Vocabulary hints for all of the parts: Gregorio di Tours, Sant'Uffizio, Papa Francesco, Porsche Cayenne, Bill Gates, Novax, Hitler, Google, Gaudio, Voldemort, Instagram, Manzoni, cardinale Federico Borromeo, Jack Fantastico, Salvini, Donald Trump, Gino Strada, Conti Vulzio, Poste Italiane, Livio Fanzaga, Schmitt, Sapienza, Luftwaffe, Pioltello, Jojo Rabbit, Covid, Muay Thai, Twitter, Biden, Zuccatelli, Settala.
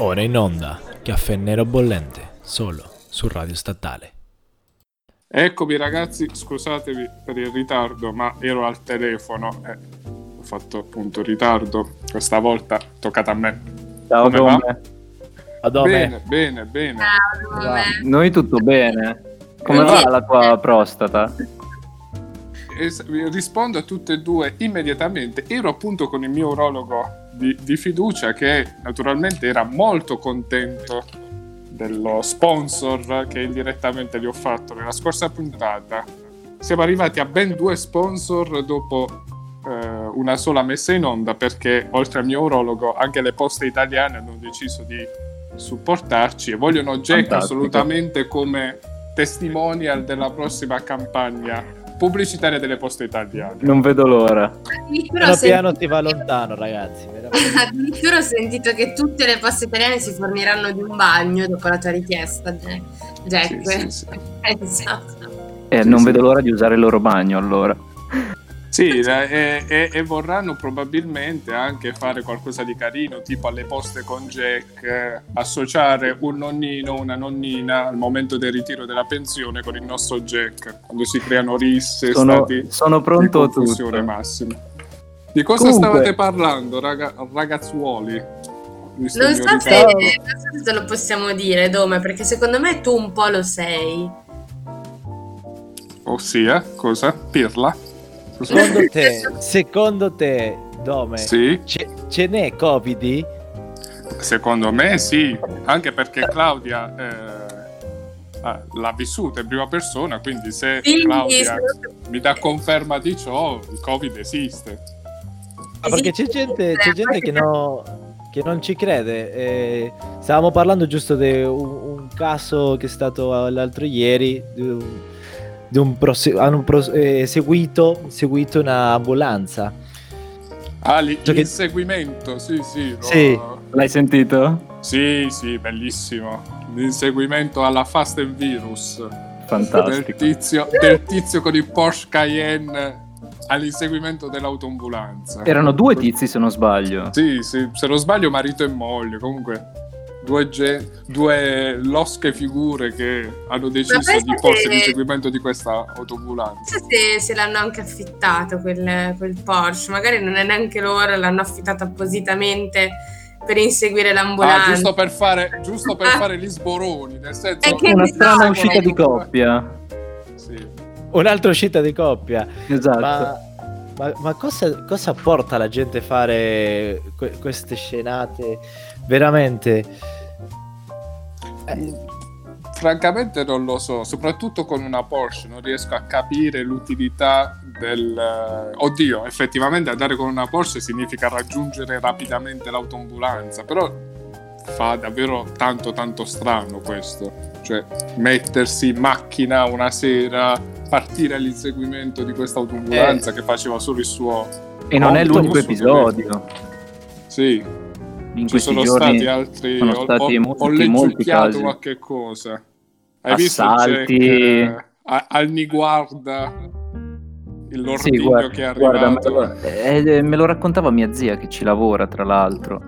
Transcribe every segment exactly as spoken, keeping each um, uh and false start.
Ora in onda, caffè nero bollente, solo su Radio Statale. Eccomi ragazzi, scusatevi per il ritardo, ma ero al telefono e eh, ho fatto appunto ritardo. Questa volta toccata a me. Ciao Dome. Bene, bene, bene. Ciao, noi tutto bene. Come eh, va sì. La tua prostata? Es- rispondo a tutte e due immediatamente. Ero appunto con il mio urologo Di, di fiducia, che naturalmente era molto contento dello sponsor che indirettamente gli ho fatto nella scorsa puntata. Siamo arrivati a ben due sponsor dopo eh, una sola messa in onda, perché oltre al mio urologo anche le Poste Italiane hanno deciso di supportarci e vogliono Jack Fantastico. Assolutamente come testimonial della prossima campagna pubblicitaria delle Poste Italiane. Non vedo l'ora. Piano piano ti va lontano, ragazzi. Addirittura ho sentito che tutte le Poste Italiane si forniranno di un bagno dopo la tua richiesta, Jack. Sì, sì, sì. Esatto. Eh, sì, non sì. vedo l'ora di usare il loro bagno, allora. Sì, e, e, e vorranno probabilmente anche fare qualcosa di carino, tipo alle poste con Jack, eh, associare un nonnino, una nonnina al momento del ritiro della pensione con il nostro Jack, quando si creano risse, sono, stati sono pronto di confusione massima. Di cosa Comunque. Stavate parlando, raga, ragazzuoli? Non so, se, non so se lo possiamo dire, Dome, perché secondo me tu un po' lo sei. Ossia, cosa? Pirla? Secondo te, secondo te, Dome, sì. ce, ce n'è Covid? Secondo me sì, anche perché Claudia eh, l'ha vissuta in prima persona, quindi se sì, Claudia sì. mi dà conferma di ciò, il Covid esiste. Ah, perché c'è gente, c'è gente che, no, che non ci crede. Eh, stavamo parlando giusto di un, un caso che è stato l'altro ieri. Di, Di un prose- hanno prose- eh, seguito, seguito un'ambulanza. Ah, li- cioè il che... seguimento, sì, sì. Lo... sì. L'hai sentito? Sì, sì, bellissimo. L'inseguimento alla Fast and Virus. Fantastico. Del tizio, del tizio con il Porsche Cayenne all'inseguimento dell'autoambulanza. Erano due tizi, se non sbaglio. Sì, sì, se non sbaglio marito e moglie, comunque... Due, ge- due losche figure che hanno deciso di porsi l'inseguimento di questa autoambulanza. Non so se, se l'hanno anche affittato quel, quel Porsche, magari non è neanche loro, l'hanno affittato appositamente per inseguire l'ambulanza. Ah, giusto per fare, giusto per fare gli sboroni, nel senso è che una strana no, uscita di coppia. Sì. Un'altra uscita di coppia. Esatto. Ma... Ma, ma cosa, cosa porta la gente a fare que- queste scenate? Veramente? Eh. Francamente non lo so, soprattutto con una Porsche non riesco a capire l'utilità del... Oddio, effettivamente andare con una Porsche significa raggiungere rapidamente l'autoambulanza, però fa davvero tanto tanto strano questo, cioè mettersi in macchina una sera... partire all'inseguimento di questa autoambulanza eh. che faceva solo il suo e non è l'unico episodio. Sì, in ci sono stati altri, sono stati ho, molti, ho leggiucchiato qualche cosa. Hai Assalti. Visto Jack, eh, al mi guarda l'ordigno sì, guarda, che è arrivato? Guarda, me, lo, eh, me lo raccontava mia zia che ci lavora, tra l'altro.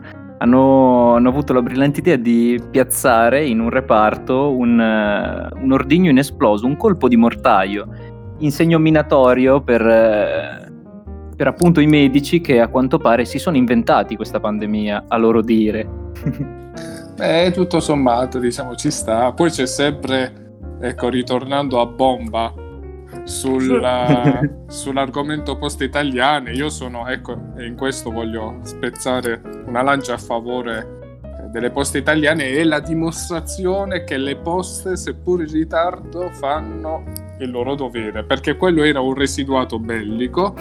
Hanno, hanno avuto la brillante idea di piazzare in un reparto un, uh, un ordigno inesploso, un colpo di mortaio in segno minatorio per, uh, per appunto i medici che a quanto pare si sono inventati questa pandemia, a loro dire. Beh, tutto sommato, diciamo, ci sta. Poi c'è sempre, ecco, ritornando a bomba sulla, sull'argomento Poste Italiane, io sono, ecco, e in questo voglio spezzare una lancia a favore delle Poste Italiane, è la dimostrazione che le poste, seppur in ritardo, fanno il loro dovere, perché quello era un residuato bellico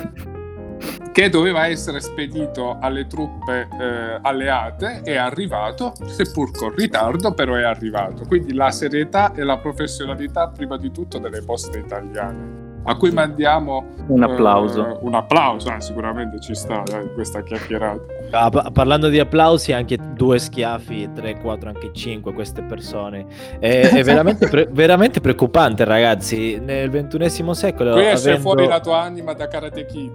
che doveva essere spedito alle truppe eh, alleate, è arrivato, seppur con ritardo, però è arrivato. Quindi la serietà e la professionalità prima di tutto delle Poste Italiane, a cui mandiamo un applauso. Eh, un applauso, eh, sicuramente ci sta eh, questa chiacchierata. Ah, pa- parlando di applausi, anche due schiaffi, tre, quattro, anche cinque queste persone. È, è veramente, pre- veramente preoccupante, ragazzi. Nel ventunesimo secolo... Qui esce avendo... fuori la tua anima da Karate Kid.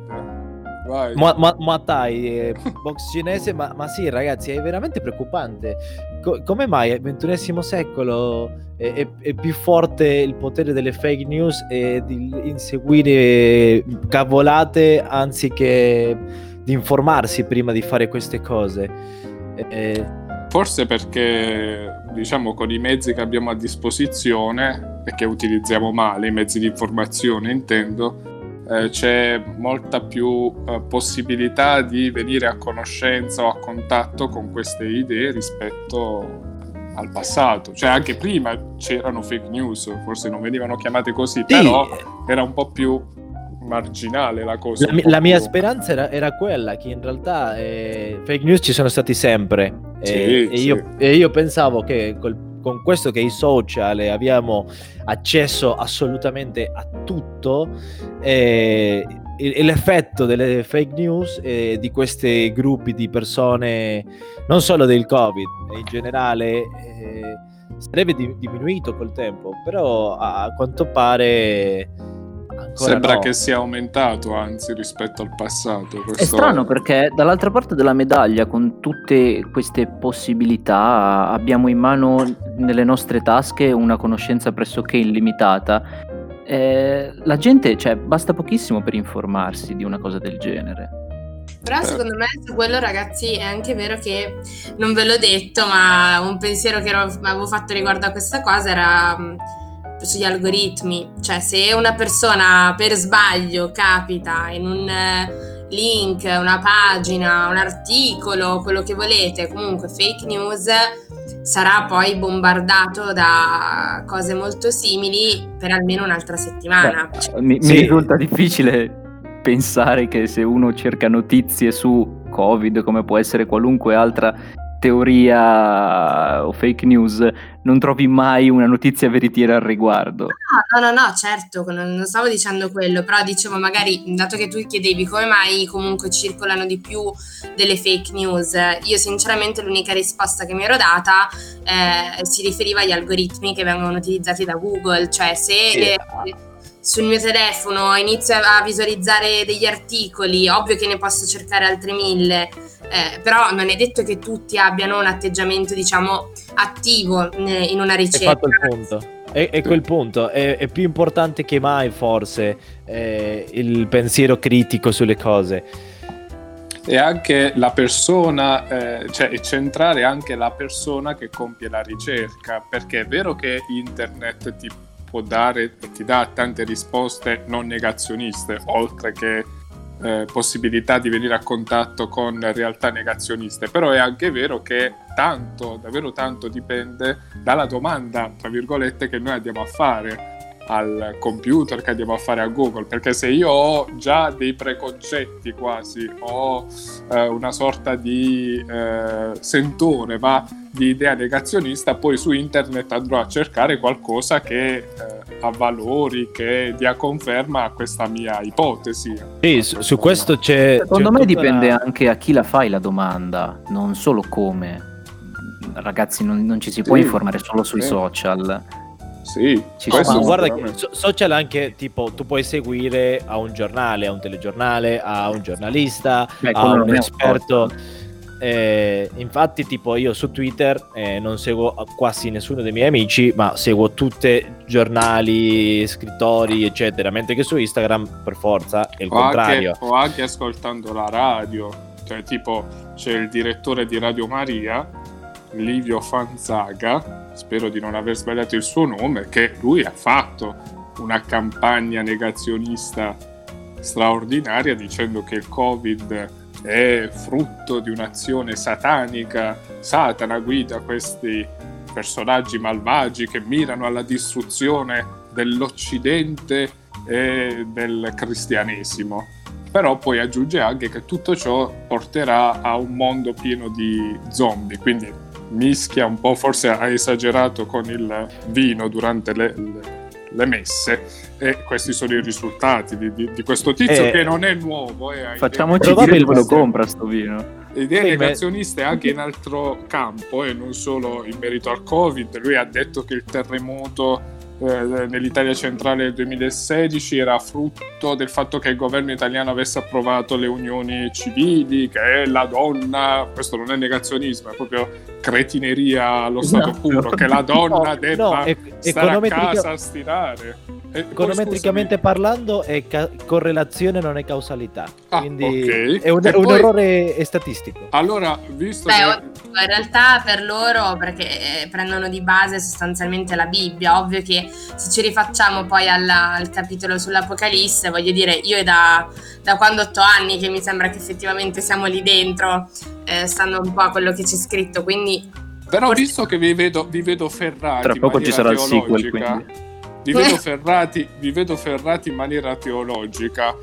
Muay ma, ma Thai, eh, box cinese, ma, ma sì ragazzi, è veramente preoccupante. Co- come mai nel ventunesimo secolo è, è, è più forte il potere delle fake news e di inseguire cavolate anziché di informarsi prima di fare queste cose? Eh, Forse perché, diciamo, con i mezzi che abbiamo a disposizione e che utilizziamo male, i mezzi di informazione intendo, Eh, c'è molta più eh, possibilità di venire a conoscenza o a contatto con queste idee rispetto al passato. Cioè anche prima c'erano fake news, forse non venivano chiamate così, sì, però era un po' più marginale la cosa. La, la mia speranza era, era quella che in realtà eh, fake news ci sono stati sempre, sì, e, sì. E, io, e io pensavo che col con questo che i social abbiamo accesso assolutamente a tutto, eh, l'effetto delle fake news e di questi gruppi di persone, non solo del Covid, in generale, eh, sarebbe di- diminuito col tempo, però a quanto pare ancora sembra no. Che sia aumentato anzi rispetto al passato. Questo è strano perché dall'altra parte della medaglia, con tutte queste possibilità, abbiamo in mano nelle nostre tasche una conoscenza pressoché illimitata. Eh, la gente, cioè, basta pochissimo per informarsi di una cosa del genere. Però secondo me su quello, ragazzi, è anche vero che, non ve l'ho detto, ma un pensiero che ero, avevo fatto riguardo a questa cosa era sugli algoritmi. Cioè, se una persona per sbaglio capita in un link, una pagina, un articolo, quello che volete, comunque fake news, sarà poi bombardato da cose molto simili per almeno un'altra settimana. Beh, mi, sì. mi risulta difficile pensare che se uno cerca notizie su Covid, come può essere qualunque altra teoria o fake news, non trovi mai una notizia veritiera al riguardo. No, no, no, no, certo, non, non stavo dicendo quello, però dicevo, magari, dato che tu chiedevi come mai comunque circolano di più delle fake news, io sinceramente l'unica risposta che mi ero data eh, si riferiva agli algoritmi che vengono utilizzati da Google. Cioè, se eh, sul mio telefono inizio a visualizzare degli articoli, ovvio che ne posso cercare altri mille, Eh, però non è detto che tutti abbiano un atteggiamento, diciamo, attivo eh, in una ricerca. È fatto il punto. È, è quel punto. È, è più importante che mai, forse, eh, il pensiero critico sulle cose. E anche la persona, eh, cioè, è centrare anche la persona che compie la ricerca, perché è vero che internet ti può dare, ti dà tante risposte non negazioniste, oltre che Eh, possibilità di venire a contatto con realtà negazioniste, però è anche vero che tanto, davvero tanto, dipende dalla domanda, tra virgolette, che noi andiamo a fare al computer, che andiamo a fare a Google, perché se io ho già dei preconcetti, quasi ho eh, una sorta di eh, sentore va di idea negazionista, poi su internet andrò a cercare qualcosa che eh, ha valori, che dia conferma a questa mia ipotesi. Sì, su, su questo c'è, secondo c'è me dipende una... anche a chi la fai la domanda, non solo come. Ragazzi, non, non ci si sì, può informare solo sui sì. social. Sì, ci oh, ma guarda che social anche, tipo, tu puoi seguire a un giornale, a un telegiornale, a un giornalista, Beh, a un esperto. Eh, infatti, tipo, io su Twitter eh, non seguo quasi nessuno dei miei amici, ma seguo tutti giornali, scrittori, eccetera, mentre che su Instagram per forza è il o contrario. Anche, o anche ascoltando la radio, cioè, tipo, c'è il direttore di Radio Maria, Livio Fanzaga, spero di non aver sbagliato il suo nome, che lui ha fatto una campagna negazionista straordinaria dicendo che il Covid è frutto di un'azione satanica, Satana guida questi personaggi malvagi che mirano alla distruzione dell'Occidente e del cristianesimo. Però poi aggiunge anche che tutto ciò porterà a un mondo pieno di zombie, quindi mischia un po', forse ha esagerato con il vino durante le, le, le messe. E questi sono i risultati di, di, di questo tizio eh, che non è nuovo. Eh, facciamoci dire che lo compra sto vino. Idee negazioniste anche in altro campo e eh, non solo in merito al Covid. Lui ha detto che il terremoto eh, nell'Italia centrale del duemilasedici era frutto del fatto che il governo italiano avesse approvato le unioni civili, che la donna, questo non è negazionismo, è proprio cretineria allo stato no, puro, che la donna no, debba no, e- stare econometrica... a casa a stirare. E econometricamente poi, parlando è ca- correlazione, non è causalità, ah, quindi okay. è un, e un poi... errore statistico. Allora, visto Beh, che... in realtà per loro, perché prendono di base sostanzialmente la Bibbia, ovvio che se ci rifacciamo poi alla, al capitolo sull'Apocalisse, voglio dire, io è da, da quando otto anni che mi sembra che effettivamente siamo lì dentro, eh, stando un po' a quello che c'è scritto, quindi... Però forse... visto che vi vedo, vi vedo ferrati tra poco ci sarà il sequel, quindi vi vedo ferrati, vi vedo ferrati in maniera teologica,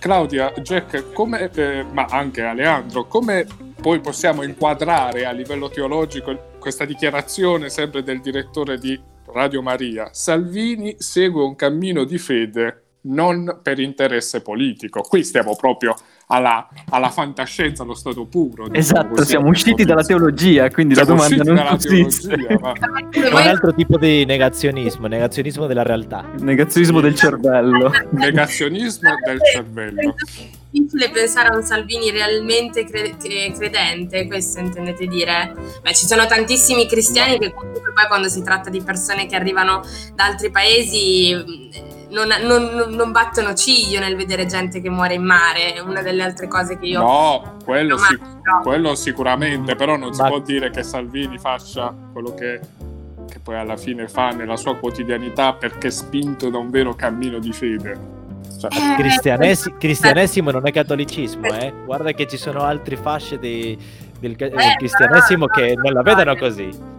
Claudia, Jack, come, eh, ma anche Aleandro, come poi possiamo inquadrare a livello teologico questa dichiarazione sempre del direttore di Radio Maria? Salvini segue un cammino di fede non per interesse politico. Qui stiamo proprio alla, alla fantascienza, allo stato puro. Esatto, così, siamo usciti dalla teologia, quindi siamo la domanda non consiste. Ma... è un altro tipo di negazionismo, negazionismo della realtà. Negazionismo del cervello. Negazionismo del cervello. È difficile pensare a un Salvini realmente cre- credente, questo intendete dire? Beh, ci sono tantissimi cristiani che comunque poi quando si tratta di persone che arrivano da altri paesi... Non, non, non battono ciglio nel vedere gente che muore in mare, è una delle altre cose che io no, quello, sic- quello sicuramente, però non si Ma... può dire che Salvini faccia quello che, che poi alla fine fa nella sua quotidianità perché è spinto da un vero cammino di fede. Cioè, eh, cristianes- cristianesimo non è cattolicismo, eh? Guarda che ci sono altre fasce di, del, del cristianesimo che non la vedono così.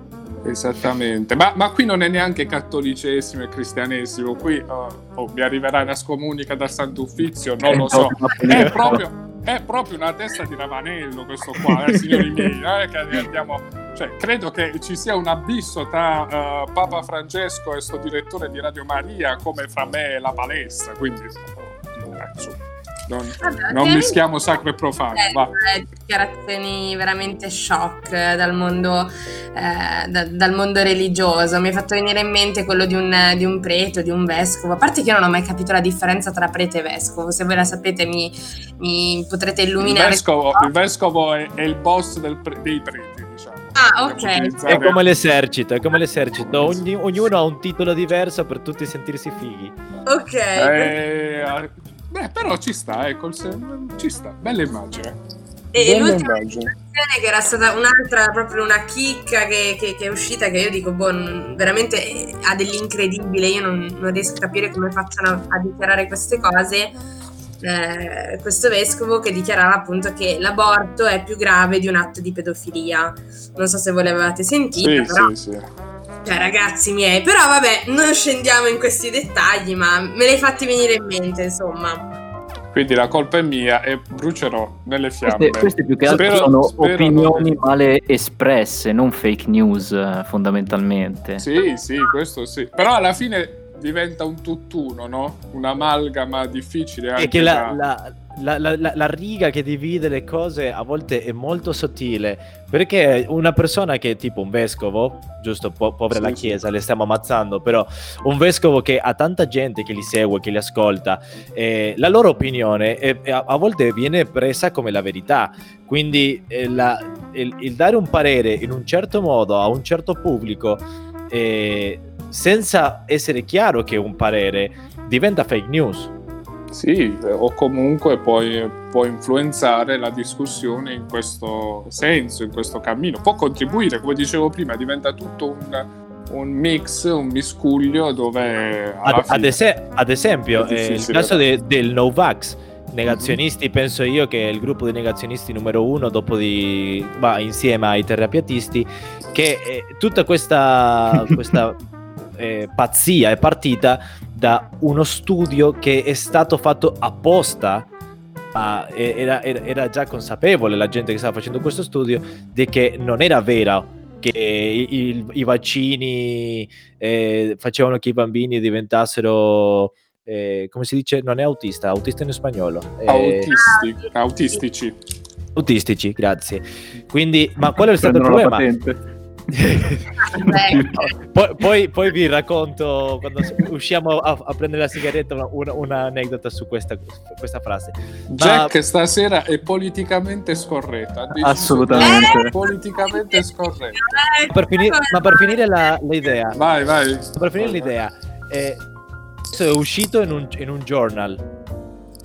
Esattamente, ma, ma qui non è neanche cattolicesimo e cristianesimo, qui oh, oh, mi arriverà una scomunica dal Sant'Uffizio, non lo so, è proprio, è proprio una testa di ravanello questo qua, eh, signori miei, eh, che andiamo, cioè, credo che ci sia un abisso tra uh, Papa Francesco e sto direttore di Radio Maria come fra me e la palestra, quindi non, Vabbè, non mischiamo sacro e profano. Eh, dichiarazioni veramente shock dal mondo, eh, da, dal mondo religioso. Mi è fatto venire in mente quello di un, di un prete, di un vescovo. A parte che io non ho mai capito la differenza tra prete e vescovo. Se voi la sapete mi, mi potrete illuminare. Il vescovo, il vescovo è, è il boss del pre, dei preti, diciamo. Ah, ok. Utilizzare... È come l'esercito, è come l'esercito. Ogni, ognuno ha un titolo diverso per tutti sentirsi fighi. Ok. Eh, Beh, però ci sta, ecco, ci sta, bella immagine. E l'ultima immagine che era stata un'altra, proprio una chicca che, che, che è uscita, che io dico, boh, veramente ha dell'incredibile, io non, non riesco a capire come facciano a dichiarare queste cose, eh, questo vescovo che dichiarava appunto che l'aborto è più grave di un atto di pedofilia. Non so se voi l'avevate sentito, sì, però... Sì, sì. Cioè, ragazzi miei, però vabbè, non scendiamo in questi dettagli, ma me l'hai fatti venire in mente, insomma. Quindi la colpa è mia e brucerò nelle fiamme. Queste, queste più che altro spero, sono spero opinioni non... male espresse, non fake news fondamentalmente. Sì, sì, questo sì. Però alla fine diventa un tutt'uno, no? Un'amalgama difficile anche. E che la... la... La, la, la, la riga che divide le cose a volte è molto sottile, perché una persona che è tipo un vescovo, giusto, po- povera sì, la chiesa, sì. Le stiamo ammazzando, però un vescovo che ha tanta gente che li segue, che li ascolta, eh, la loro opinione è, è, a volte viene presa come la verità, quindi eh, la, il, il dare un parere in un certo modo a un certo pubblico eh, senza essere chiaro che è un parere diventa fake news. Sì, o comunque poi può influenzare la discussione in questo senso, in questo cammino. Può contribuire, come dicevo prima, diventa tutto un, un mix, un miscuglio dove... Ad, ad, es- ad esempio, eh, il caso de- del Novax, negazionisti, mm-hmm. Penso io che è il gruppo di negazionisti numero uno, dopo di... va insieme ai terrapiatisti, che eh, tutta questa... questa Eh, pazzia è partita da uno studio che è stato fatto apposta, ma era, era, era già consapevole la gente che stava facendo questo studio di che non era vera che il, i vaccini eh, facevano che i bambini diventassero eh, come si dice, non è autista, autista in spagnolo eh, Autisti, autistici autistici, grazie. Quindi, ma quello è stato il problema. poi, poi, poi vi racconto quando usciamo a, a prendere la sigaretta una, un'aneddota su questa, questa frase. Ma... Jack stasera è politicamente scorretta, assolutamente politicamente scorretta. Per finire, ma per finire la, l'idea, vai, vai. Per finire vai, l'idea, eh, è uscito in un, in un journal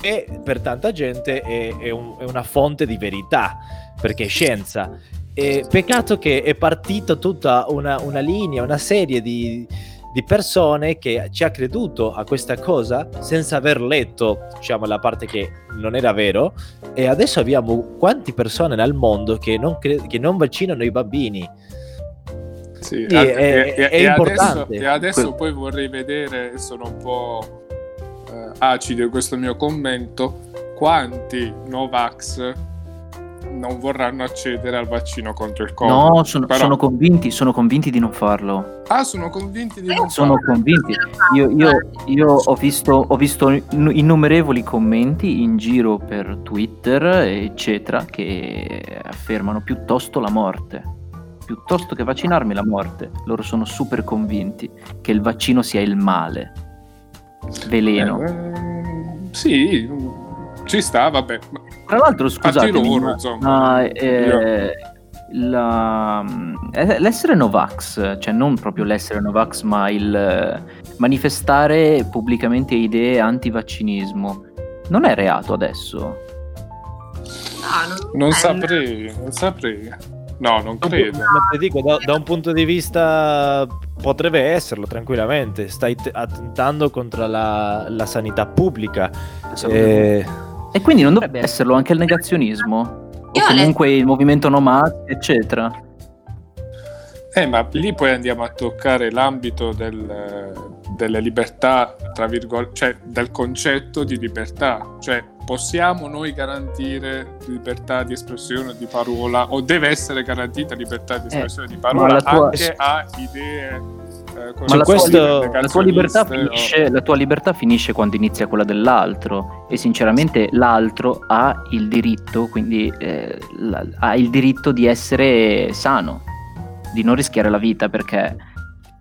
e per tanta gente è, è, un, è una fonte di verità perché è scienza. E peccato che è partita tutta una, una linea, una serie di, di persone che ci ha creduto a questa cosa senza aver letto, diciamo, la parte che non era vero, e adesso abbiamo quante persone nel mondo che non, cre- che non vaccinano i bambini. Sì, e, e, è, e, è e importante. Adesso, e adesso poi vorrei vedere, sono un po' eh, acido in questo mio commento, quanti Novax non vorranno accedere al vaccino contro il Covid. No, sono, però... sono convinti, sono convinti di non farlo. Ah, sono convinti di non sono farlo. Sono convinti. Io, io, io ho visto, ho visto innumerevoli commenti in giro per Twitter, eccetera, che affermano piuttosto la morte. Piuttosto che vaccinarmi, la morte. Loro sono super convinti che il vaccino sia il male. Veleno. Eh, eh, sì, ci sta, vabbè. Tra l'altro, scusatemi, ma, ma, eh, la, l'essere Novax, cioè non proprio l'essere Novax, ma il manifestare pubblicamente idee antivaccinismo, non è reato adesso? No, non, non saprei, non saprei. No, non credo. Ma ti dico, da, da un punto di vista potrebbe esserlo tranquillamente. Stai t- attentando contro la, la sanità pubblica. Eh... E quindi non dovrebbe esserlo anche il negazionismo? Io o comunque le... il movimento nomad, eccetera. Eh, ma lì poi andiamo a toccare l'ambito del, delle libertà, tra virgolette, cioè del concetto di libertà. Cioè, possiamo noi garantire libertà di espressione di parola, o deve essere garantita libertà di espressione eh, di parola tua... anche a idee... Eh, ma la, questo... la, tua libertà finisce, o... la tua libertà finisce quando inizia quella dell'altro, e sinceramente l'altro ha il diritto, quindi eh, la, ha il diritto di essere sano, di non rischiare la vita, perché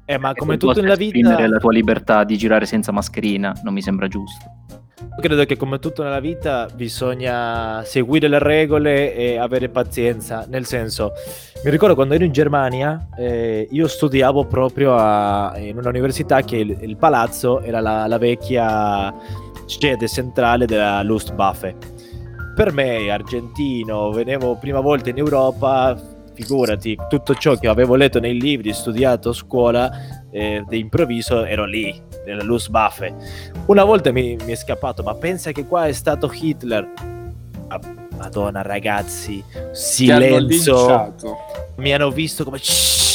eh, ma come tutto nella vita, la tua libertà di girare senza mascherina non mi sembra giusto. Credo che come tutto nella vita bisogna seguire le regole e avere pazienza, nel senso, mi ricordo quando ero in Germania eh, io studiavo proprio a, in un'università che il, il palazzo era la, la vecchia sede centrale della Luftwaffe. Per me, argentino, venivo prima volta in Europa, figurati, tutto ciò che avevo letto nei libri, studiato a scuola, eh, di improvviso ero lì nella Luftwaffe. Una volta mi, mi è scappato, ma pensa che qua è stato Hitler. Ah, Madonna, ragazzi, silenzio. Mi hanno visto come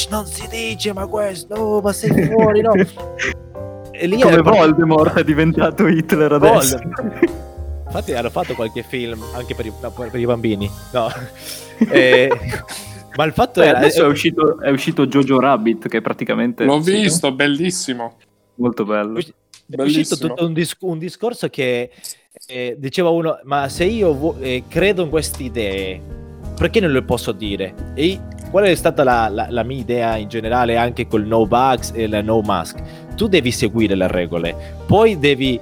non si dice, ma questo, no, ma sei fuori, no. E lì come Voldemort è diventato Hitler adesso. Voldemort. Infatti hanno fatto qualche film anche per i, per i bambini, no? E... ma il fatto Beh, è adesso è uscito è uscito Jojo Rabbit, che praticamente l'ho sì, visto, no? Bellissimo, molto bello. È uscito tutto un, disc- un discorso che eh, diceva uno, ma se io vo- eh, credo in queste idee, perché non le posso dire? E qual è stata la, la, la mia idea in generale anche col no vax e la no mask? Tu devi seguire le regole, poi devi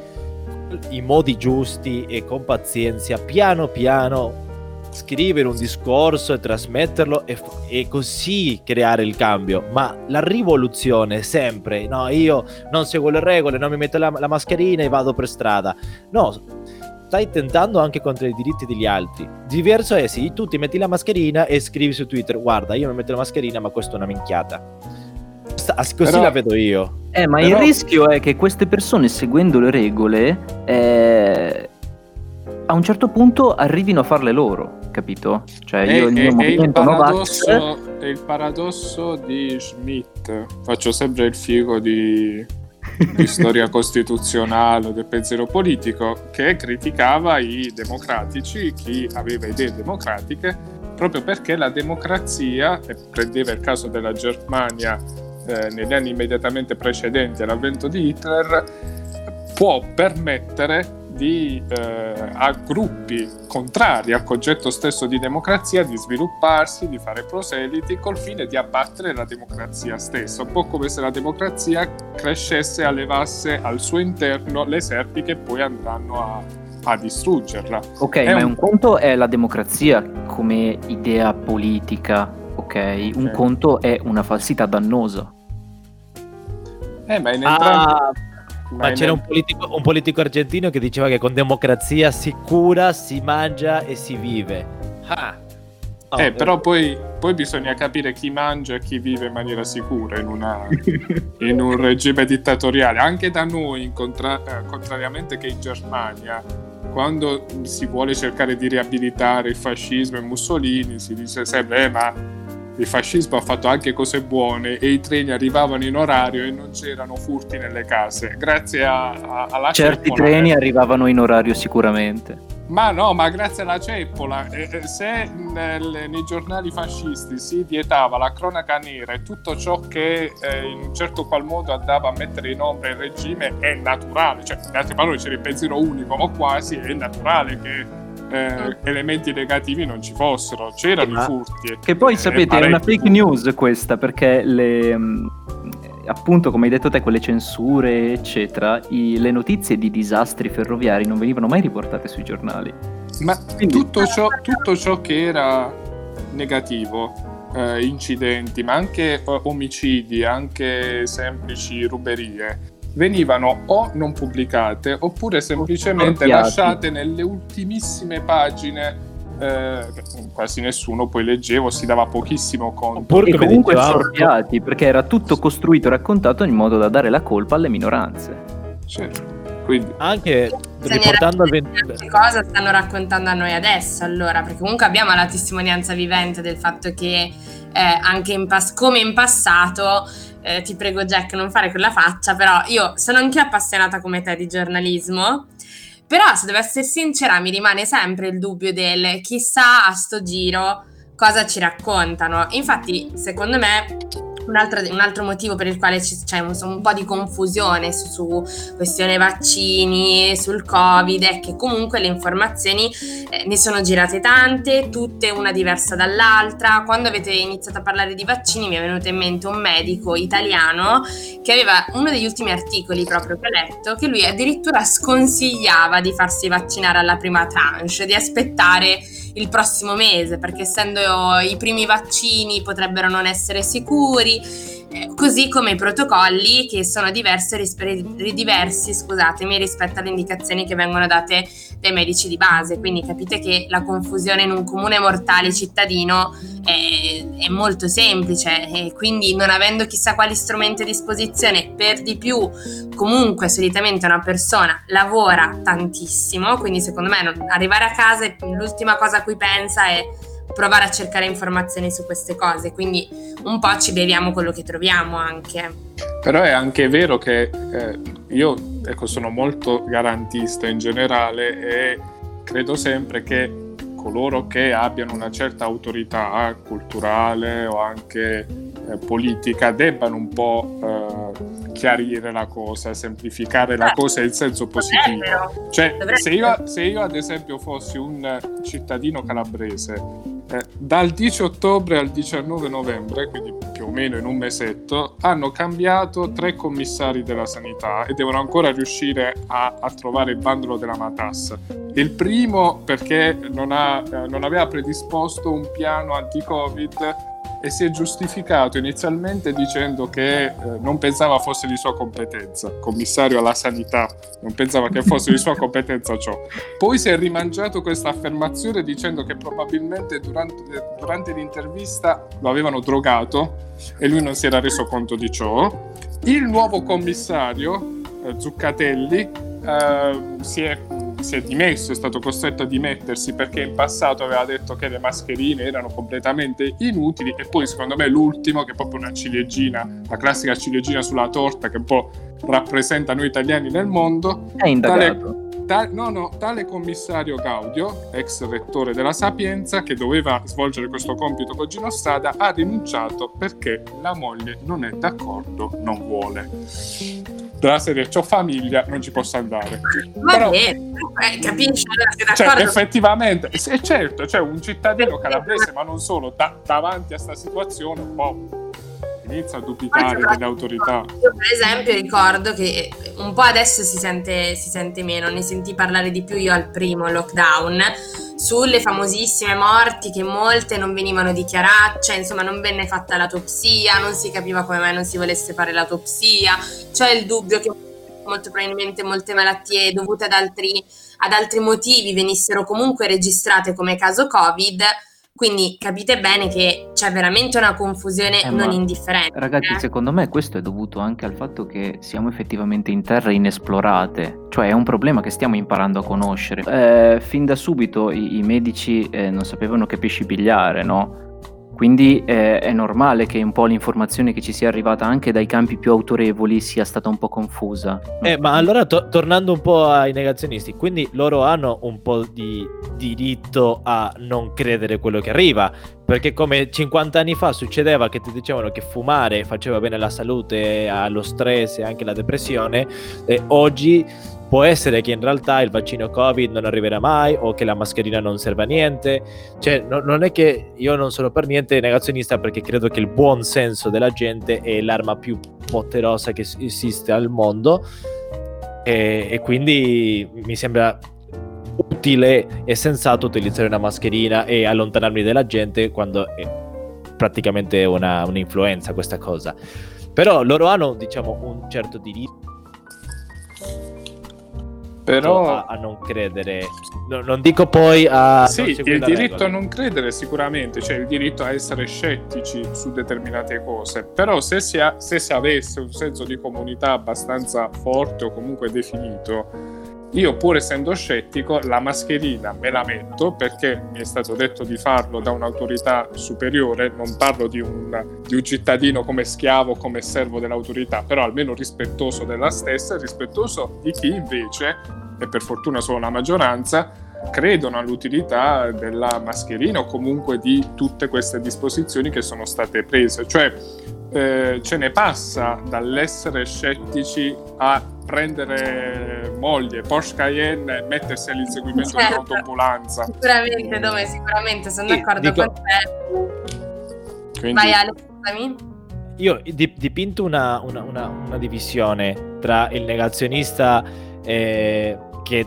i modi giusti e con pazienza, piano piano scrivere un discorso e trasmetterlo e, f- e così creare il cambio. Ma la rivoluzione sempre, no, io non seguo le regole, non mi metto la, la mascherina e vado per strada, no, stai tentando anche contro i diritti degli altri. Diverso è se tu ti metti la mascherina e scrivi su Twitter, guarda, io mi metto la mascherina, ma questa è una minchiata. Così però, la vedo io. Eh, ma però... il rischio è che queste persone, seguendo le regole, eh, a un certo punto arrivino a farle loro, capito? Cioè, io e, il mio e, movimento Novax. È il paradosso di Schmitt. Faccio sempre il figo di, di storia costituzionale, del pensiero politico, che criticava i democratici, chi aveva idee democratiche, proprio perché la democrazia, e prendeva il caso della Germania, Eh, negli anni immediatamente precedenti all'avvento di Hitler, può permettere di, eh, a gruppi contrari al concetto stesso di democrazia di svilupparsi, di fare proseliti col fine di abbattere la democrazia stessa, un po' come se la democrazia crescesse e allevasse al suo interno le serpi che poi andranno a, a distruggerla. Ok, è ma un... un conto è la democrazia come idea politica, okay? Ok? Un conto è una falsità dannosa. Eh, ma in entrambi... Ah. Ma, Ma c'era un politico, un politico argentino che diceva che con democrazia si cura, si mangia e si vive. Ah. Oh, eh, però poi, poi bisogna capire chi mangia e chi vive in maniera sicura in, una, in un regime dittatoriale. Anche da noi, in contra- contrariamente che in Germania, quando si vuole cercare di riabilitare il fascismo e Mussolini, si dice sempre eh, ma... il fascismo ha fatto anche cose buone e i treni arrivavano in orario e non c'erano furti nelle case grazie a, a, alla certi ceppola. Treni arrivavano in orario sicuramente, ma no, ma grazie alla ceppola. Se nel, nei giornali fascisti si vietava la cronaca nera e tutto ciò che eh, in un certo qual modo andava a mettere in ombra il regime, è naturale, cioè in altre parole c'era il pensiero unico o quasi, è naturale che Eh, elementi negativi non ci fossero, c'erano eh, i furti. Che poi eh, sapete, è una fake news questa, perché le, appunto, come hai detto te, con le censure eccetera, i, le notizie di disastri ferroviari non venivano mai riportate sui giornali. Ma quindi... tutto ciò, tutto ciò che era negativo, eh, incidenti, ma anche omicidi, anche semplici ruberie, venivano o non pubblicate oppure semplicemente lasciate nelle ultimissime pagine, eh, quasi nessuno poi leggeva, si dava pochissimo conto. Oppure, e comunque sorpiati, perché era tutto costruito e raccontato in modo da dare la colpa alle minoranze. Certo. Quindi anche riportando al venti... cosa stanno raccontando a noi adesso, allora, perché comunque abbiamo la testimonianza vivente del fatto che eh, anche in pas- come in passato eh, ti prego Jack non fare quella faccia, però io sono anche appassionata come te di giornalismo, però se devo essere sincera mi rimane sempre il dubbio del chissà a sto giro cosa ci raccontano. Infatti secondo me Un altro, un altro motivo per il quale c'è un, un po' di confusione su, su questione vaccini, sul Covid, è che comunque le informazioni eh, ne sono girate tante, tutte una diversa dall'altra. Quando avete iniziato a parlare di vaccini mi è venuto in mente un medico italiano che aveva uno degli ultimi articoli proprio che ho letto, che lui addirittura sconsigliava di farsi vaccinare alla prima tranche, di aspettare il prossimo mese, perché essendo i primi vaccini potrebbero non essere sicuri, eh, così come i protocolli che sono diversi, rispe- diversi scusatemi, rispetto alle indicazioni che vengono date dai medici di base. Quindi capite che la confusione in un comune mortale cittadino è, è molto semplice, e quindi non avendo chissà quali strumenti a disposizione, per di più comunque solitamente una persona lavora tantissimo, quindi secondo me non, arrivare a casa è l'ultima cosa a cui pensa è provare a cercare informazioni su queste cose, quindi un po' ci beviamo quello che troviamo anche. Però è anche vero che eh, io ecco sono molto garantista in generale e credo sempre che coloro che abbiano una certa autorità culturale o anche eh, politica debbano un po' eh, chiarire la cosa, semplificare la cosa in senso positivo. Cioè, se io, se io ad esempio fossi un cittadino calabrese, Eh, dal dieci ottobre al diciannove novembre, quindi più o meno in un mesetto, hanno cambiato tre commissari della sanità e devono ancora riuscire a, a trovare il bandolo della matassa. Il primo perché non, ha, eh, non aveva predisposto un piano anti-Covid e si è giustificato inizialmente dicendo che eh, non pensava fosse di sua competenza, commissario alla sanità, non pensava che fosse di sua competenza ciò. Poi si è rimangiato questa affermazione dicendo che probabilmente durante, durante l'intervista lo avevano drogato e lui non si era reso conto di ciò. Il nuovo commissario, eh, Zuccatelli, eh, si è si è dimesso, è stato costretto a dimettersi perché in passato aveva detto che le mascherine erano completamente inutili. E poi secondo me l'ultimo, che è proprio una ciliegina, la classica ciliegina sulla torta che un po' rappresenta noi italiani nel mondo, è indagato. Tale, ta- no, no, tale commissario Gaudio, ex rettore della Sapienza, che doveva svolgere questo compito con Gino Strada, ha rinunciato perché la moglie non è d'accordo, non vuole. Della serie c'ho famiglia, non ci posso andare. Però, bene, eh, capisci? Cioè, effettivamente, è certo, c'è cioè un cittadino calabrese, ma non solo, da- davanti a sta situazione un po' inizia a dubitare delle autorità. Io per esempio ricordo che un po' adesso si sente, si sente meno, ne sentì parlare di più io al primo lockdown, sulle famosissime morti che molte non venivano dichiarate, cioè insomma non venne fatta l'autopsia, non si capiva come mai non si volesse fare l'autopsia, c'è il dubbio che molto probabilmente molte malattie dovute ad altri, ad altri motivi venissero comunque registrate come caso Covid. Quindi capite bene che c'è veramente una confusione eh, non indifferente. Ragazzi, eh? secondo me questo è dovuto anche al fatto che siamo effettivamente in terre inesplorate. Cioè è un problema che stiamo imparando a conoscere. Eh, fin da subito i, i medici eh, non sapevano che pesci pigliare, no? Quindi eh, è normale che un po' l'informazione che ci sia arrivata anche dai campi più autorevoli sia stata un po' confusa. No? Eh, ma allora to- tornando un po' ai negazionisti, quindi loro hanno un po' di diritto a non credere quello che arriva, perché come cinquanta anni fa succedeva che ti dicevano che fumare faceva bene alla salute, allo stress e anche alla depressione, e oggi può essere che in realtà il vaccino Covid non arriverà mai o che la mascherina non serve a niente. Cioè no, non è che io non sono per niente negazionista, perché credo che il buon senso della gente è l'arma più poderosa che esiste al mondo e, e quindi mi sembra utile e sensato utilizzare una mascherina e allontanarmi dalla gente quando è praticamente una, un'influenza questa cosa. Però loro hanno diciamo un certo diritto Però... A, a non credere, no, non dico poi a... Sì, il diritto regola. A non credere sicuramente, cioè il diritto a essere scettici su determinate cose, però se si, ha, se si avesse un senso di comunità abbastanza forte o comunque definito, io pur essendo scettico la mascherina me la metto perché mi è stato detto di farlo da un'autorità superiore, non parlo di un, di un cittadino come schiavo, come servo dell'autorità, però almeno rispettoso della stessa e rispettoso di chi invece, e per fortuna sono la maggioranza, credono all'utilità della mascherina o comunque di tutte queste disposizioni che sono state prese. Cioè eh, ce ne passa dall'essere scettici a prendere moglie, Porsche Cayenne e mettersi all'inseguimento certo. di un'autoambulanza. Sicuramente, dove sicuramente sono sì, d'accordo dico... con te. Quindi... Vai Ale, scusami. Io dipinto una, una, una, una divisione tra il negazionista eh, che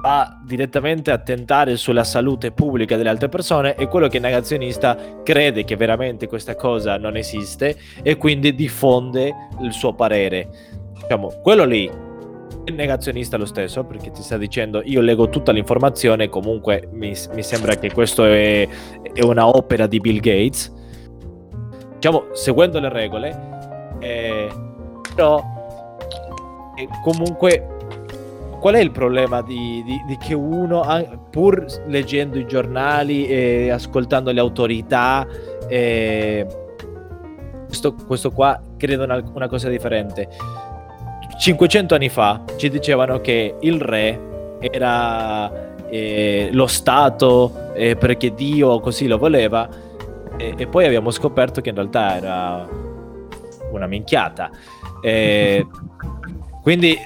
va direttamente a tentare sulla salute pubblica delle altre persone e quello che il negazionista crede che veramente questa cosa non esiste e quindi diffonde il suo parere. Diciamo, quello lì è negazionista lo stesso, perché ti sta dicendo io leggo tutta l'informazione, comunque mi, mi sembra che questo è, è una opera di Bill Gates, diciamo, seguendo le regole, eh, però eh, comunque qual è il problema di, di, di che uno, pur leggendo i giornali e ascoltando le autorità, eh, questo, questo qua credo una, una cosa differente. cinquecento anni fa ci dicevano che il re era eh, lo Stato eh, perché Dio così lo voleva e, e poi abbiamo scoperto che in realtà era una minchiata. Eh, quindi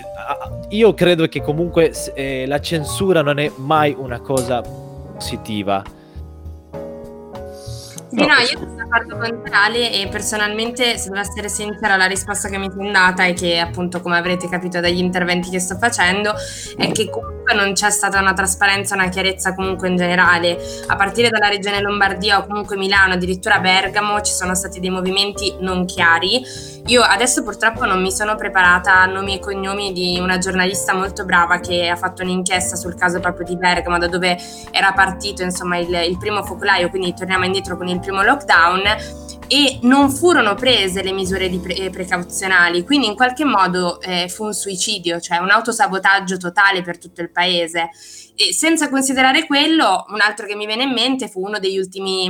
io credo che comunque eh, la censura non è mai una cosa positiva. Sì, no, io sono d'accordo con Ale e personalmente, se devo essere sincera, la risposta che mi sono data è che, appunto, come avrete capito dagli interventi che sto facendo, è che comunque non c'è stata una trasparenza, una chiarezza comunque in generale. A partire dalla regione Lombardia o comunque Milano, addirittura Bergamo, ci sono stati dei movimenti non chiari. Io adesso purtroppo non mi sono preparata a nomi e cognomi di una giornalista molto brava che ha fatto un'inchiesta sul caso proprio di Bergamo, da dove era partito insomma il, il primo focolaio, quindi torniamo indietro con il primo lockdown, e non furono prese le misure di pre- precauzionali, quindi in qualche modo eh, fu un suicidio, cioè un autosabotaggio totale per tutto il paese. E senza considerare quello, un altro che mi viene in mente fu uno degli ultimi,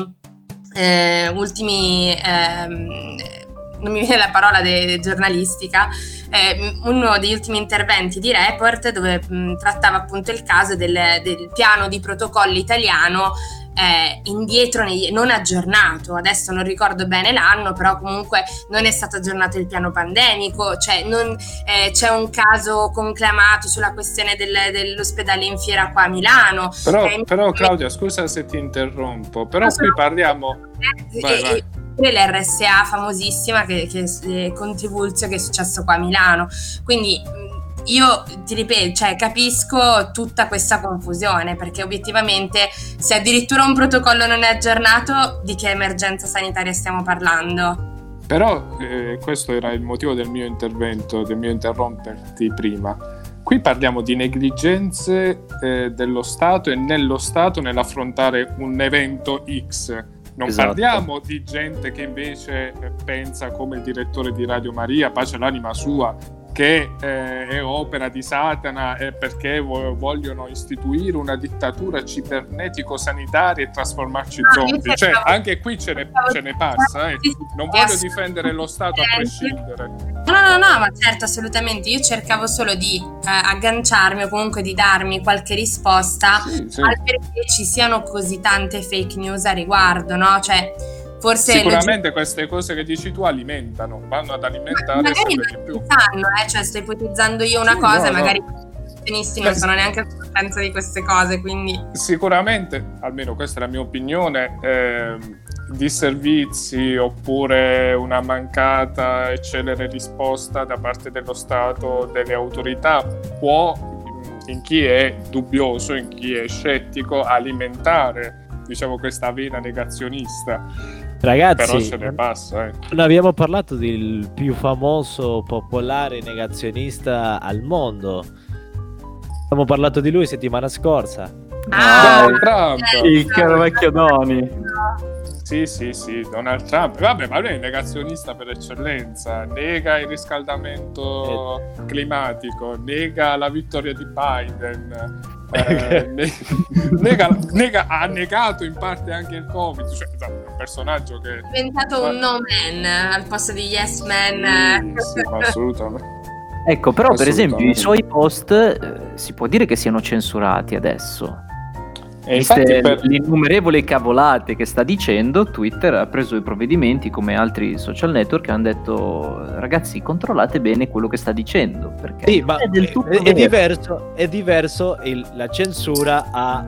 eh, ultimi eh, non mi viene la parola de, de giornalistica, eh, uno degli ultimi interventi di Report dove mh, trattava appunto il caso del, del piano di protocollo italiano eh, indietro, nei, non aggiornato, adesso non ricordo bene l'anno, però comunque non è stato aggiornato il piano pandemico, cioè non, eh, c'è un caso conclamato sulla questione del, dell'ospedale in fiera qua a Milano. Però, eh, però Claudia, scusa se ti interrompo, però qui parliamo... Eh, vai, eh, vai. L'erre esse a famosissima che, che Conti Vulzio, che è successo qua a Milano, quindi io ti ripeto, cioè, capisco tutta questa confusione, perché obiettivamente se addirittura un protocollo non è aggiornato, di che emergenza sanitaria stiamo parlando? Però eh, questo era il motivo del mio intervento, del mio interromperti prima. Qui parliamo di negligenze eh, dello Stato e nello Stato nell'affrontare un evento X. Non esatto. Parliamo di gente che invece pensa come il direttore di Radio Maria, pace l'anima sua, che eh, è opera di Satana eh, perché vogliono istituire una dittatura cibernetico-sanitaria e trasformarci in no, zombie. Cioè, anche qui ce ne, ce ne passa. Eh. Non voglio difendere lo Stato a prescindere. No, no, no, ma certo, assolutamente. Io cercavo solo di eh, agganciarmi o comunque di darmi qualche risposta sì, sì. al perché ci siano così tante fake news a riguardo, no? Cioè... Forse sicuramente le... queste cose che dici tu alimentano, vanno ad alimentare. Ma magari non più. Sanno, eh? Cioè, sto ipotizzando io una sì, cosa, no, magari no. I non sono neanche a conoscenza di queste cose, quindi. Sicuramente, almeno questa è la mia opinione, eh, disservizi oppure una mancata e celere risposta da parte dello Stato, delle autorità, può, in chi è dubbioso, in chi è scettico, alimentare, diciamo, questa vena negazionista. Ragazzi, però se ne passa, eh. Non abbiamo parlato del più famoso popolare negazionista al mondo. Abbiamo parlato di lui settimana scorsa. Ah, no, Trump. Il caro vecchio Doni. Sì, sì, sì, Donald Trump. Vabbè, ma lui è il negazionista per eccellenza. Nega il riscaldamento climatico, nega la vittoria di Biden. Eh, ne- nega, nega, ha negato in parte anche il Covid, cioè un personaggio che è diventato un no man al posto di yes man. Sì, sì, assolutamente. Ecco, però assolutamente. Per esempio i suoi post eh, si può dire che siano censurati adesso. E infatti per... le innumerevoli cavolate che sta dicendo, Twitter ha preso i provvedimenti come altri social network, hanno detto ragazzi controllate bene quello che sta dicendo, perché sì, ma è, del tutto è, è diverso, è diverso il, la censura a,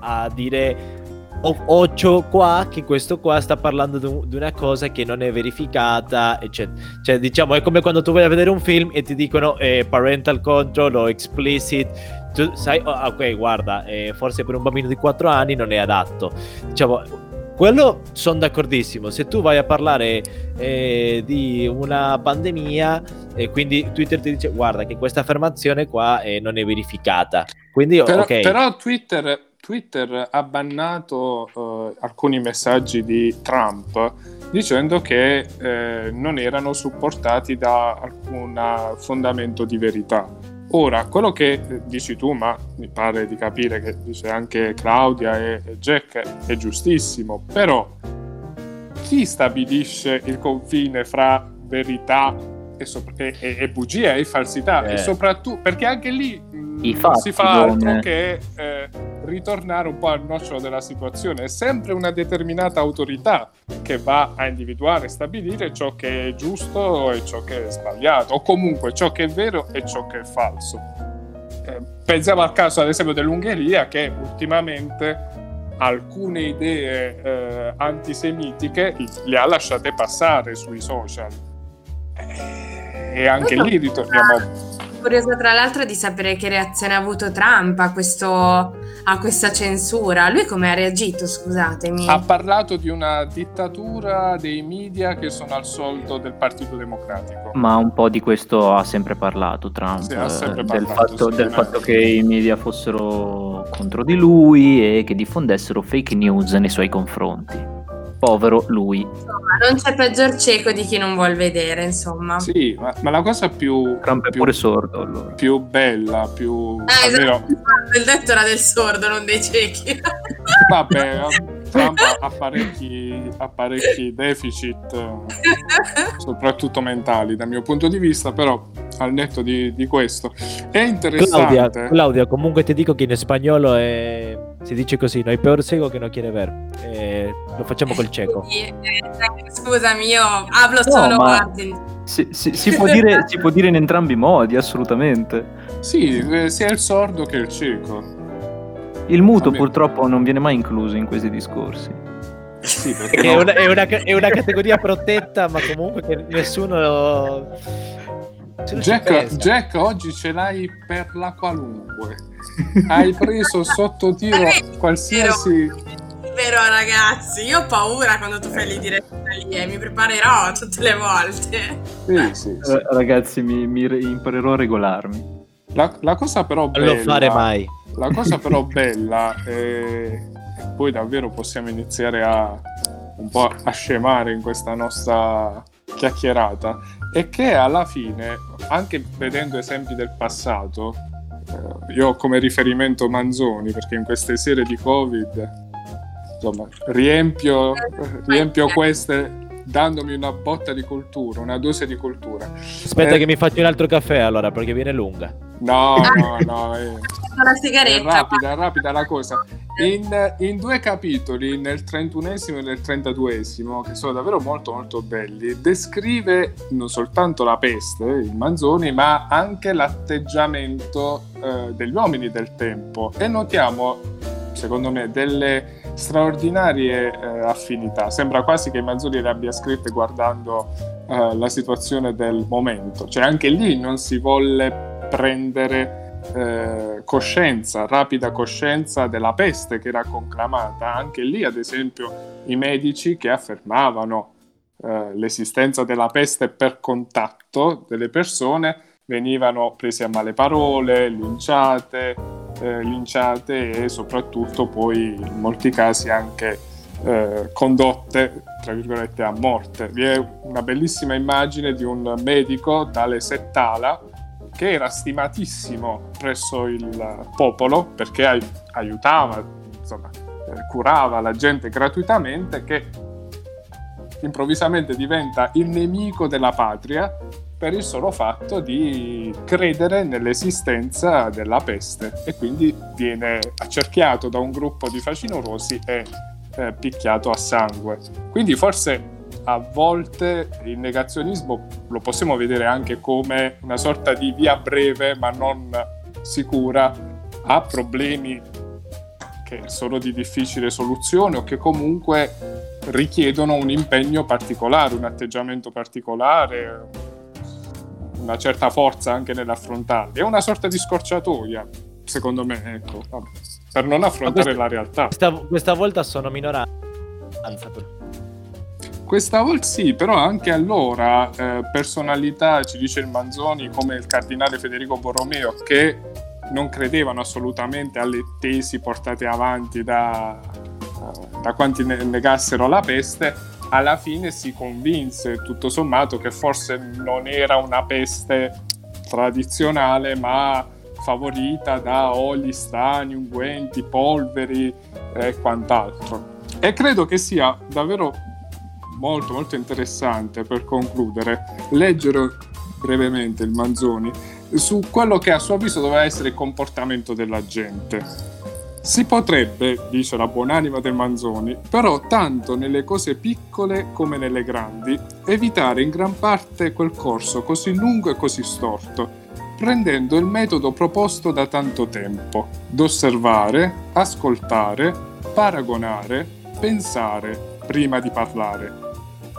a dire occhio qua che questo qua sta parlando di una cosa che non è verificata, eccetera. Cioè diciamo è come quando tu vai a vedere un film e ti dicono eh, parental control o explicit. Tu sai, ok, guarda, eh, forse per un bambino di quattro anni non è adatto. Diciamo, quello sono d'accordissimo. Se tu vai a parlare eh, di una pandemia e eh, quindi Twitter ti dice guarda che questa affermazione qua eh, non è verificata. Quindi, però, okay. Però Twitter, Twitter ha bannato eh, alcuni messaggi di Trump dicendo che eh, non erano supportati da alcun fondamento di verità. Ora, quello che dici tu, ma mi pare di capire che dice anche Claudia e Jack, è giustissimo, però chi stabilisce il confine fra verità e, sopra- e-, e-, e bugia e falsità? Eh. E soprattutto perché anche lì mh, fatti, si fa altro eh. che eh, ritornare un po' al nocciolo della situazione. È sempre una determinata autorità che va a individuare e stabilire ciò che è giusto e ciò che è sbagliato, o comunque ciò che è vero e ciò che è falso. Eh, pensiamo al caso ad esempio dell'Ungheria, che ultimamente alcune idee eh, antisemitiche le ha lasciate passare sui social. Eh, e anche no, lì ritorniamo a... Curiosa tra l'altro di sapere che reazione ha avuto Trump a, questo, a questa censura. Lui come ha reagito, scusatemi? Ha parlato di una dittatura dei media che sono al soldo del Partito Democratico. Ma un po' di questo ha sempre parlato Trump, sì, ha sempre parlato, del fatto, del fatto che i media fossero contro di lui e che diffondessero fake news nei suoi confronti. Povero lui. Insomma, non c'è peggior cieco di chi non vuol vedere, insomma. Sì, ma, ma la cosa più Trump è più, pure sordo, allora. Più bella, più... Ah, esatto, davvero... il detto era del sordo, non dei ciechi. Vabbè, Trump ha parecchi, ha parecchi deficit, soprattutto mentali dal mio punto di vista, però al netto di, di questo è interessante. Claudia, Claudia, comunque ti dico che in spagnolo è, si dice così, no? È peor cieco che non quiere ver, eh, lo facciamo col cieco. Scusami, io hablo no, solo ma... si, si, si, può dire, si può dire in entrambi i modi, assolutamente. Sì, sia il sordo che il cieco. Il muto purtroppo non viene mai incluso in questi discorsi. Sì, perché è, no. una, è, una, è una categoria protetta, ma comunque che nessuno lo... Jack, Jack, oggi ce l'hai per la qualunque. Hai preso sotto tiro qualsiasi... Vero, vero ragazzi, io ho paura quando tu fai le dirette lì e mi preparerò tutte le volte. Sì, sì, sì. Ragazzi, mi, mi imparerò a regolarmi. La, la cosa però bella... Non lo fare mai. La cosa però bella, e poi davvero possiamo iniziare a un po' a scemare in questa nostra chiacchierata, è che alla fine, anche vedendo esempi del passato, eh, io ho come riferimento Manzoni, perché in queste sere di Covid, insomma, riempio, riempio queste dandomi una botta di cultura, una dose di cultura. Aspetta eh, che mi faccio un altro caffè allora, perché viene lunga. No, no, no. Eh. La sigaretta. È rapida, rapida la cosa. In, in due capitoli, nel trentunesimo e nel trentaduesimo, che sono davvero molto molto belli, descrive non soltanto la peste, il Manzoni, ma anche l'atteggiamento eh, degli uomini del tempo. E notiamo, secondo me, delle straordinarie eh, affinità. Sembra quasi che Manzoni le abbia scritte guardando eh, la situazione del momento, cioè anche lì non si volle prendere eh, coscienza, rapida coscienza della peste che era conclamata. Anche lì, ad esempio, i medici che affermavano eh, l'esistenza della peste per contatto delle persone venivano presi a male parole, linciate Eh, linciate e soprattutto poi in molti casi anche eh, condotte tra virgolette a morte. Vi è una bellissima immagine di un medico tale Settala che era stimatissimo presso il popolo perché ai- aiutava, insomma, eh, curava la gente gratuitamente, che improvvisamente diventa il nemico della patria per il solo fatto di credere nell'esistenza della peste, e quindi viene accerchiato da un gruppo di facinorosi e eh, picchiato a sangue. Quindi forse a volte il negazionismo lo possiamo vedere anche come una sorta di via breve ma non sicura a problemi che sono di difficile soluzione o che comunque richiedono un impegno particolare, un atteggiamento particolare, una certa forza anche nell'affrontarli. È una sorta di scorciatoia, secondo me, ecco, vabbè, per non affrontare questa, la realtà. Questa, questa volta sono minoranza. Questa volta sì, però anche allora eh, personalità, ci dice il Manzoni, come il cardinale Federico Borromeo, che non credevano assolutamente alle tesi portate avanti da, da quanti ne- negassero la peste, alla fine si convinse tutto sommato che forse non era una peste tradizionale ma favorita da oli, stani, unguenti, polveri e quant'altro. E credo che sia davvero molto molto interessante, per concludere, leggere brevemente il Manzoni su quello che a suo avviso doveva essere il comportamento della gente. Si potrebbe, dice la buonanima del Manzoni, però tanto nelle cose piccole come nelle grandi, evitare in gran parte quel corso così lungo e così storto, prendendo il metodo proposto da tanto tempo, d'osservare, ascoltare, paragonare, pensare prima di parlare.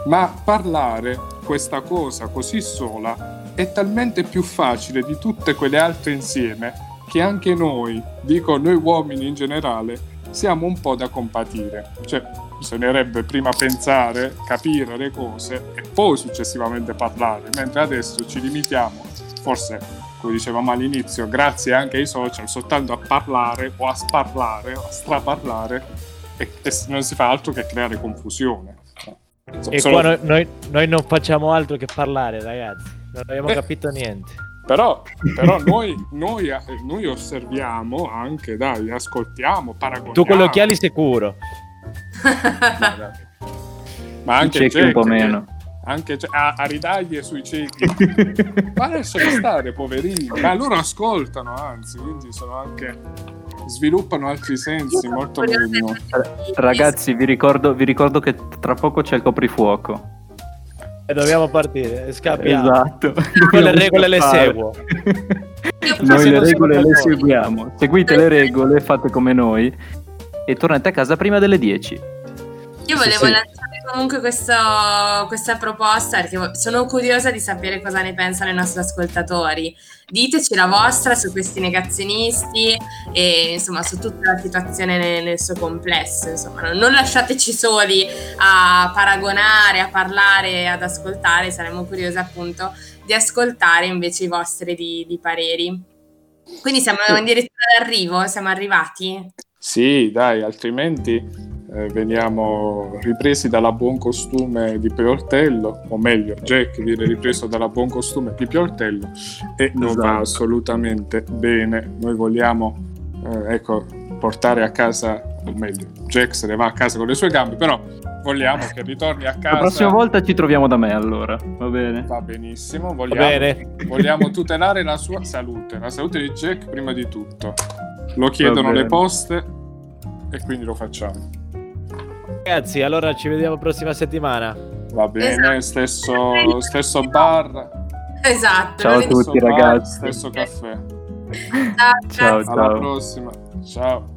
Ma parlare, questa cosa così sola, è talmente più facile di tutte quelle altre insieme che anche noi, dico noi uomini in generale, siamo un po' da compatire. Cioè, bisognerebbe prima pensare, capire le cose e poi successivamente parlare, mentre adesso ci limitiamo, forse, come dicevamo all'inizio, grazie anche ai social, soltanto a parlare o a sparlare, o a straparlare, e, e non si fa altro che creare confusione. So, e solo... qua noi, noi non facciamo altro che parlare, ragazzi, non abbiamo eh. capito niente. Però, però noi, noi, noi osserviamo anche, dai, ascoltiamo, paragoniamo. Tu con gli occhiali sicuro. Ma anche i ciechi, ciechi un po' meno. Anche ce- a, a ridaglie sui ciechi. Ma adesso che stare, poverini. Ma loro ascoltano, anzi, quindi sono anche... sviluppano altri sensi molto meglio. Ragazzi, vi ricordo, vi ricordo che tra poco c'è il coprifuoco e dobbiamo partire. Scappiamo. Esatto. Noi le regole le seguo. Noi le regole le seguiamo. Seguite le regole, fate come noi e tornate a casa prima delle dieci. Io volevo sì, sì. lanciare comunque questo, questa proposta, perché sono curiosa di sapere cosa ne pensano i nostri ascoltatori. Diteci la vostra su questi negazionisti e insomma su tutta la situazione nel, nel suo complesso. Insomma, non lasciateci soli a paragonare, a parlare, ad ascoltare. Saremmo curiosi appunto di ascoltare invece i vostri di, di pareri. Quindi siamo in direzione d'arrivo, siamo arrivati? Sì, dai, altrimenti... Eh, veniamo ripresi dalla buon costume di Pioltello, o meglio Jack viene ripreso dalla buon costume di Pioltello e non esatto. va assolutamente bene. Noi vogliamo eh, ecco portare a casa, o meglio Jack se ne va a casa con le sue gambe, però vogliamo che ritorni a casa. La prossima volta ci troviamo da me, allora va bene, va benissimo, vogliamo, va bene. Vogliamo tutelare la sua salute, la salute di Jack prima di tutto, lo chiedono le poste e quindi lo facciamo. Ragazzi, allora ci vediamo prossima settimana. Va bene, esatto. stesso, stesso bar. Esatto. Ciao a tutti, bar, ragazzi. Stesso caffè. Ciao, ciao. Alla ciao. prossima. Ciao.